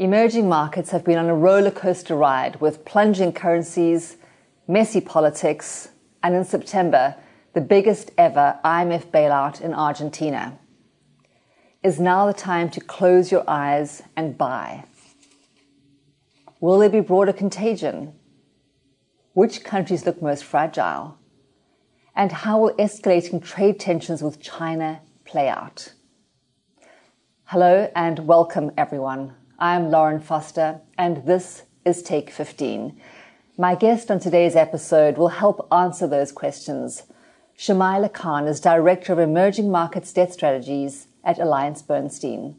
Emerging markets have been on a roller coaster ride with plunging currencies, messy politics, and in September, the biggest ever IMF bailout in Argentina. Is now the time to close your eyes and buy? Will there be broader contagion? Which countries look most fragile? And how will escalating trade tensions with China play out? Hello and welcome, everyone. I'm Lauren Foster, and this is Take 15. My guest on today's episode will help answer those questions. Shamaila Khan is Director of Emerging Markets Debt Strategies at Alliance Bernstein.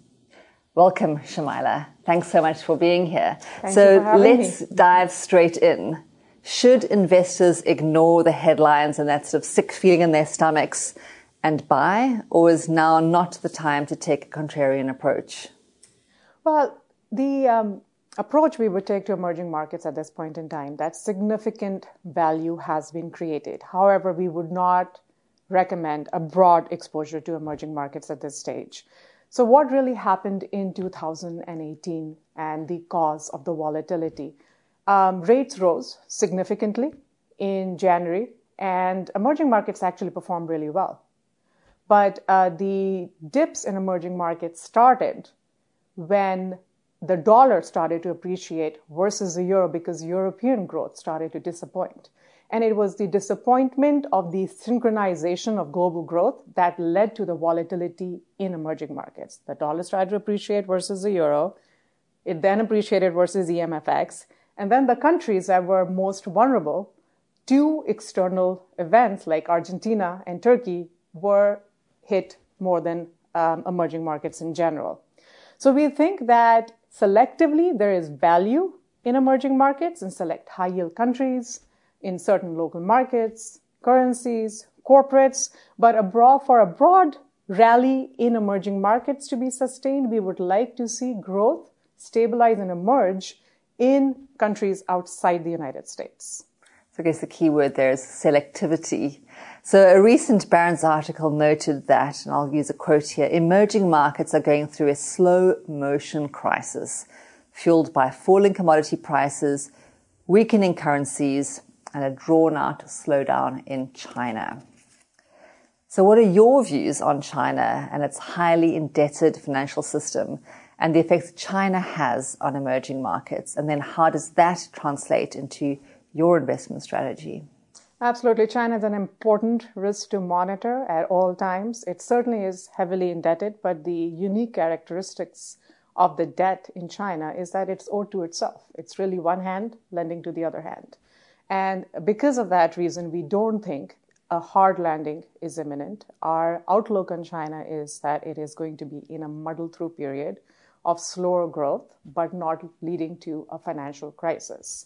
Welcome, Shamaila. Thanks so much for being here. Let's dive straight in. Should investors ignore the headlines and that sort of sick feeling in their stomachs and buy, or is now not the time to take a contrarian approach? Well, the approach we would take to emerging markets at this point in time, that significant value has been created. However, we would not recommend a broad exposure to emerging markets at this stage. So what really happened in 2018 and the cause of the volatility? Rates rose significantly in January, and emerging markets actually performed really well. But the dips in emerging markets started when the dollar started to appreciate versus the euro, because European growth started to disappoint. And it was the disappointment of the synchronization of global growth that led to the volatility in emerging markets. The dollar started to appreciate versus the euro. It then appreciated versus EMFX. And then the countries that were most vulnerable to external events like Argentina and Turkey were hit more than emerging markets in general. So we think that selectively there is value in emerging markets in select high-yield countries, in certain local markets, currencies, corporates, but for a broad rally in emerging markets to be sustained, we would like to see growth stabilize and emerge in countries outside the United States. So I guess the key word there is selectivity. So a recent Barron's article noted that, and I'll use a quote here, emerging markets are going through a slow motion crisis fueled by falling commodity prices, weakening currencies, and a drawn-out slowdown in China. So what are your views on China and its highly indebted financial system and the effects China has on emerging markets? And then how does that translate into your investment strategy? Absolutely. China is an important risk to monitor at all times. It certainly is heavily indebted, but the unique characteristics of the debt in China is that it's owed to itself. It's really one hand lending to the other hand. And because of that reason, we don't think a hard landing is imminent. Our outlook on China is that it is going to be in a muddle-through period of slower growth, but not leading to a financial crisis.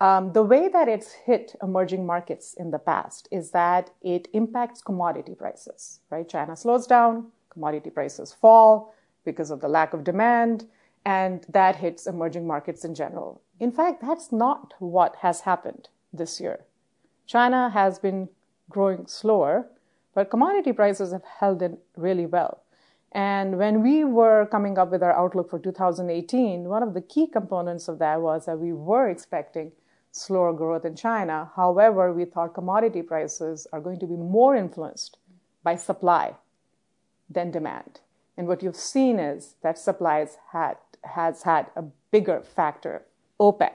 The way that it's hit emerging markets in the past is that it impacts commodity prices, right? China slows down, commodity prices fall because of the lack of demand, and that hits emerging markets in general. In fact, that's not what has happened this year. China has been growing slower, but commodity prices have held in really well. And when we were coming up with our outlook for 2018, one of the key components of that was that we were expecting slower growth in China. However, we thought commodity prices are going to be more influenced by supply than demand. And what you've seen is that supply has had a bigger factor. OPEC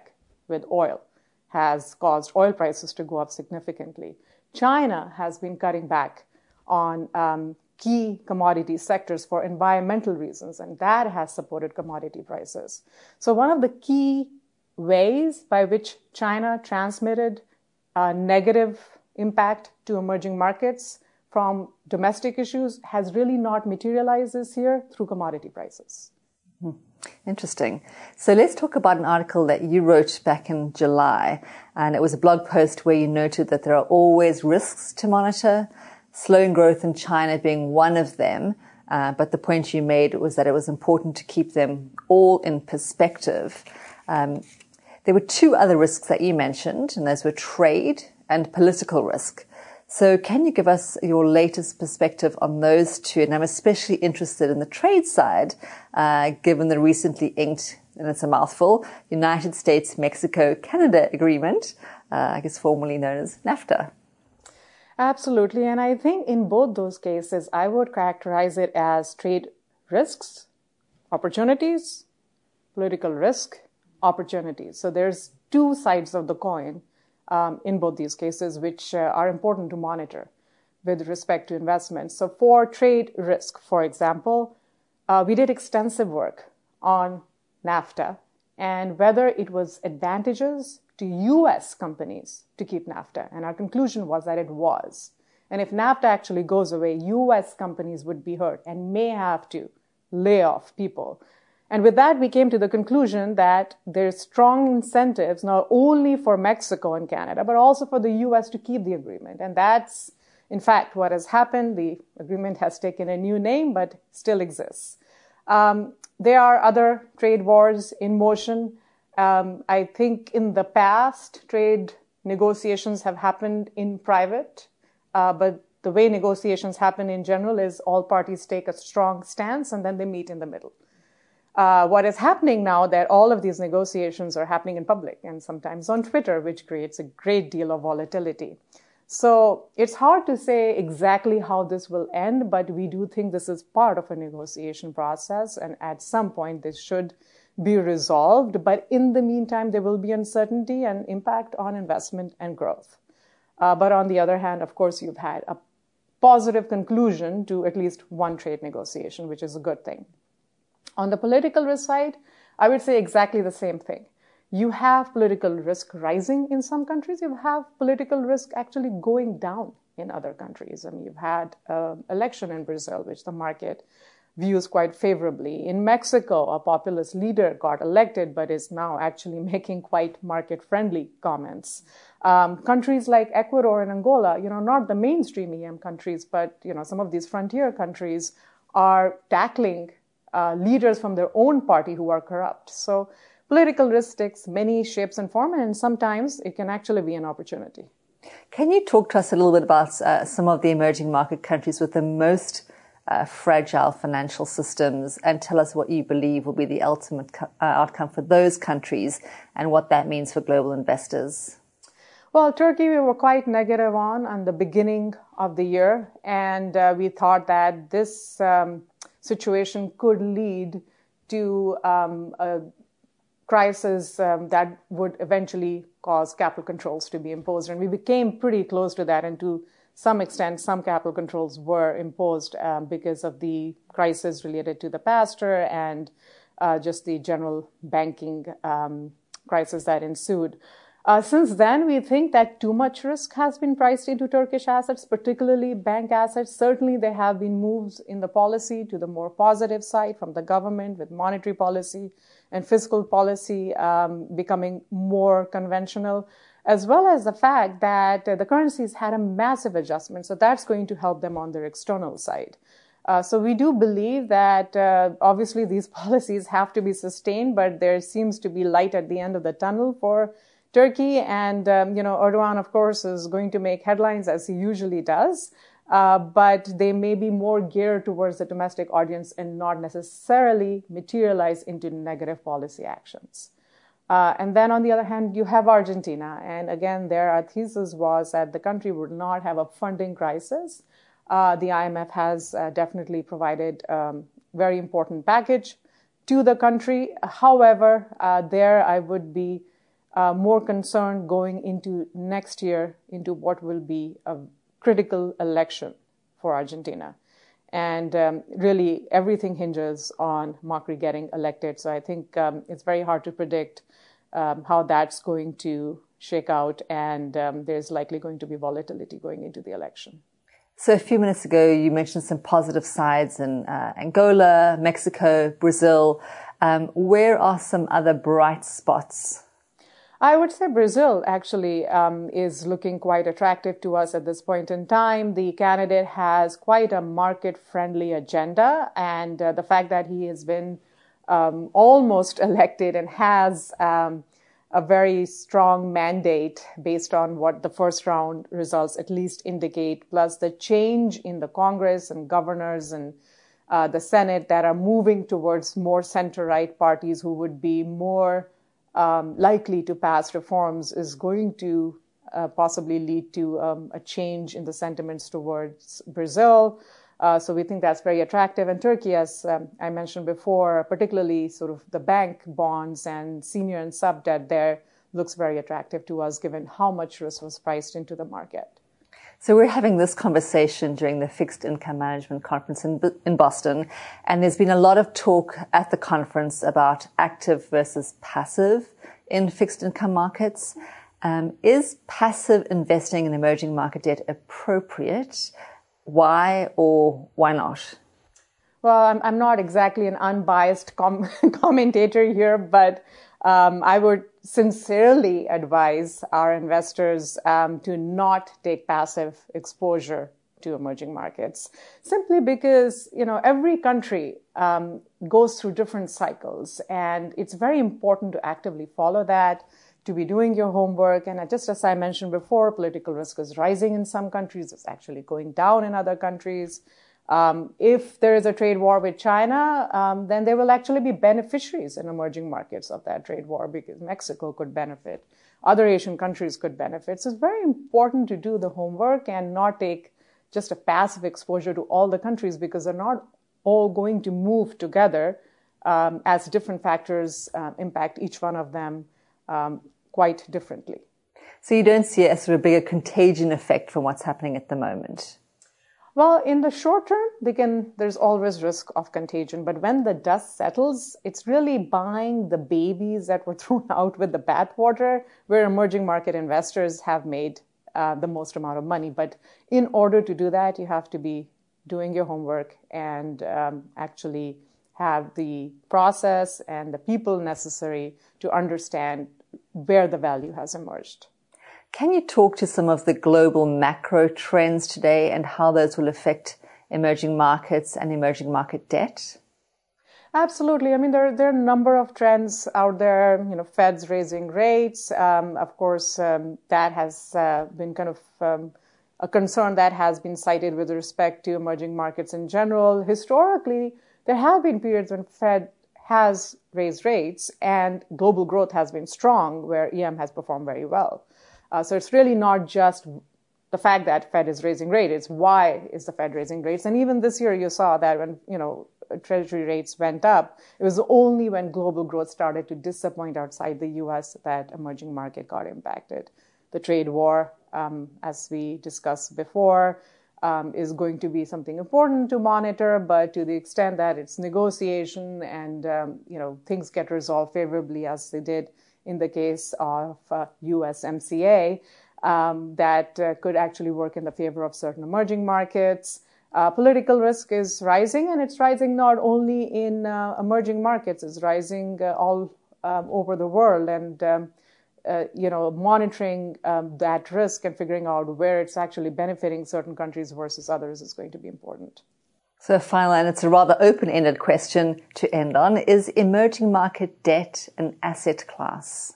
with oil has caused oil prices to go up significantly. China has been cutting back on key commodity sectors for environmental reasons, and that has supported commodity prices. So one of the key ways by which China transmitted a negative impact to emerging markets from domestic issues has really not materialized this year through commodity prices. Interesting. So let's talk about an article that you wrote back in July, and it was a blog post where you noted that there are always risks to monitor, slowing growth in China being one of them, but the point you made was that it was important to keep them all in perspective. There were two other risks that you mentioned, and those were trade and political risk. So can you give us your latest perspective on those two? And I'm especially interested in the trade side, given the recently inked, and it's a mouthful, United States-Mexico-Canada Agreement, I guess formerly known as NAFTA. Absolutely. And I think in both those cases, I would characterize it as trade risks, opportunities, political risk, opportunities. So there's two sides of the coin. In both these cases, which are important to monitor with respect to investments. So for trade risk, for example, we did extensive work on NAFTA and whether it was advantageous to U.S. companies to keep NAFTA. And our conclusion was that it was. And if NAFTA actually goes away, U.S. companies would be hurt and may have to lay off people. And with that, we came to the conclusion that there's strong incentives not only for Mexico and Canada, but also for the U.S. to keep the agreement. And that's, in fact, what has happened. The agreement has taken a new name, but still exists. There are other trade wars in motion. I think in the past, trade negotiations have happened in private, but the way negotiations happen in general is all parties take a strong stance and then they meet in the middle. What is happening now that all of these negotiations are happening in public and sometimes on Twitter, which creates a great deal of volatility. So it's hard to say exactly how this will end, but we do think this is part of a negotiation process. And at some point, this should be resolved. But in the meantime, there will be uncertainty and impact on investment and growth. But on the other hand, of course, you've had a positive conclusion to at least one trade negotiation, which is a good thing. On the political risk side, I would say exactly the same thing. You have political risk rising in some countries. You have political risk actually going down in other countries. I mean, you've had an election in Brazil, which the market views quite favorably. In Mexico, a populist leader got elected, but is now actually making quite market-friendly comments. Countries like Ecuador and Angola, not the mainstream EM countries, but, some of these frontier countries are tackling leaders from their own party who are corrupt. So political risk takes many shapes and forms, and sometimes it can actually be an opportunity. Can you talk to us a little bit about some of the emerging market countries with the most fragile financial systems and tell us what you believe will be the ultimate outcome for those countries and what that means for global investors? Well, Turkey, we were quite negative on the beginning of the year, and we thought that this situation could lead to a crisis that would eventually cause capital controls to be imposed. And we became pretty close to that. And to some extent, some capital controls were imposed because of the crisis related to the pastor and just the general banking crisis that ensued. Since then, we think that too much risk has been priced into Turkish assets, particularly bank assets. Certainly, there have been moves in the policy to the more positive side from the government with monetary policy and fiscal policy becoming more conventional, as well as the fact that the currencies had a massive adjustment. So that's going to help them on their external side. So we do believe that obviously these policies have to be sustained, but there seems to be light at the end of the tunnel for Turkey, and Erdogan, of course, is going to make headlines as he usually does, but they may be more geared towards the domestic audience and not necessarily materialize into negative policy actions. And then on the other hand, you have Argentina, and again, their thesis was that the country would not have a funding crisis. The IMF has definitely provided a very important package to the country. However, there I would be more concerned going into next year into what will be a critical election for Argentina. And really, everything hinges on Macri getting elected. So I think it's very hard to predict how that's going to shake out. And there's likely going to be volatility going into the election. So a few minutes ago, you mentioned some positive sides in Angola, Mexico, Brazil. Where are some other bright spots? I would say Brazil actually is looking quite attractive to us at this point in time. The candidate has quite a market-friendly agenda, and the fact that he has been almost elected and has a very strong mandate based on what the first round results at least indicate, plus the change in the Congress and governors and the Senate that are moving towards more center-right parties who would be more likely to pass reforms, is going to possibly lead to a change in the sentiments towards Brazil. So we think that's very attractive. And Turkey, as I mentioned before, particularly sort of the bank bonds and senior and sub debt there looks very attractive to us given how much risk was priced into the market. So we're having this conversation during the Fixed Income Management Conference in Boston, and there's been a lot of talk at the conference about active versus passive in fixed income markets. Is passive investing in emerging market debt appropriate? Why or why not? Well, I'm not exactly an unbiased commentator here, but I would sincerely advise our investors to not take passive exposure to emerging markets, simply because, you know, every country goes through different cycles, and it's very important to actively follow that, to be doing your homework. And just as I mentioned before, political risk is rising in some countries. It's actually going down in other countries. If there is a trade war with China, then there will actually be beneficiaries in emerging markets of that trade war, because Mexico could benefit, other Asian countries could benefit. So it's very important to do the homework and not take just a passive exposure to all the countries, because they're not all going to move together as different factors impact each one of them quite differently. So you don't see a sort of bigger contagion effect from what's happening at the moment? Well, in the short term, there's always risk of contagion. But when the dust settles, it's really buying the babies that were thrown out with the bathwater where emerging market investors have made the most amount of money. But in order to do that, you have to be doing your homework and actually have the process and the people necessary to understand where the value has emerged. Can you talk to some of the global macro trends today and how those will affect emerging markets and emerging market debt? Absolutely. I mean, there are a number of trends out there, you know, Fed's raising rates. Of course, that has been kind of a concern that has been cited with respect to emerging markets in general. Historically, there have been periods when Fed has raised rates and global growth has been strong, where EM has performed very well. So it's really not just the fact that Fed is raising rates, it's why is the Fed raising rates. And even this year you saw that when, you know, treasury rates went up, it was only when global growth started to disappoint outside the US that emerging market got impacted. The trade war, as we discussed before, is going to be something important to monitor, but to the extent that it's negotiation and, you know, things get resolved favorably as they did in the case of USMCA, that could actually work in the favor of certain emerging markets. Political risk is rising, and it's rising not only in emerging markets, it's rising all over the world. And, you know, monitoring that risk and figuring out where it's actually benefiting certain countries versus others is going to be important. So finally, and it's a rather open-ended question to end on, is emerging market debt an asset class?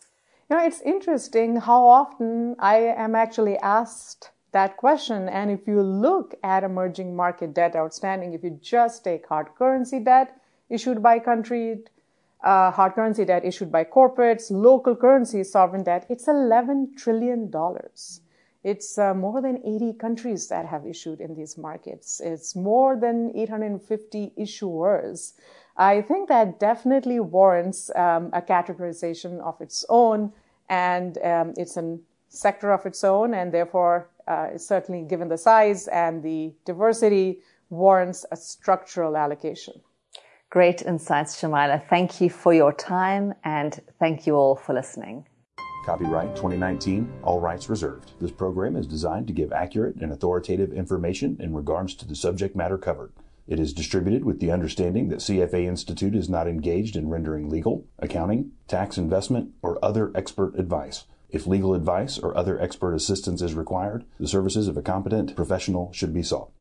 You know, it's interesting how often I am actually asked that question. And if you look at emerging market debt outstanding, if you just take hard currency debt issued by country, hard currency debt issued by corporates, local currency sovereign debt, it's $11 trillion. It's more than 80 countries that have issued in these markets. It's more than 850 issuers. I think that definitely warrants a categorization of its own, and it's a sector of its own, and therefore, certainly given the size and the diversity, warrants a structural allocation. Great insights, Shamaila. Thank you for your time, and thank you all for listening. Copyright 2019, all rights reserved. This program is designed to give accurate and authoritative information in regards to the subject matter covered. It is distributed with the understanding that CFA Institute is not engaged in rendering legal, accounting, tax investment, or other expert advice. If legal advice or other expert assistance is required, the services of a competent professional should be sought.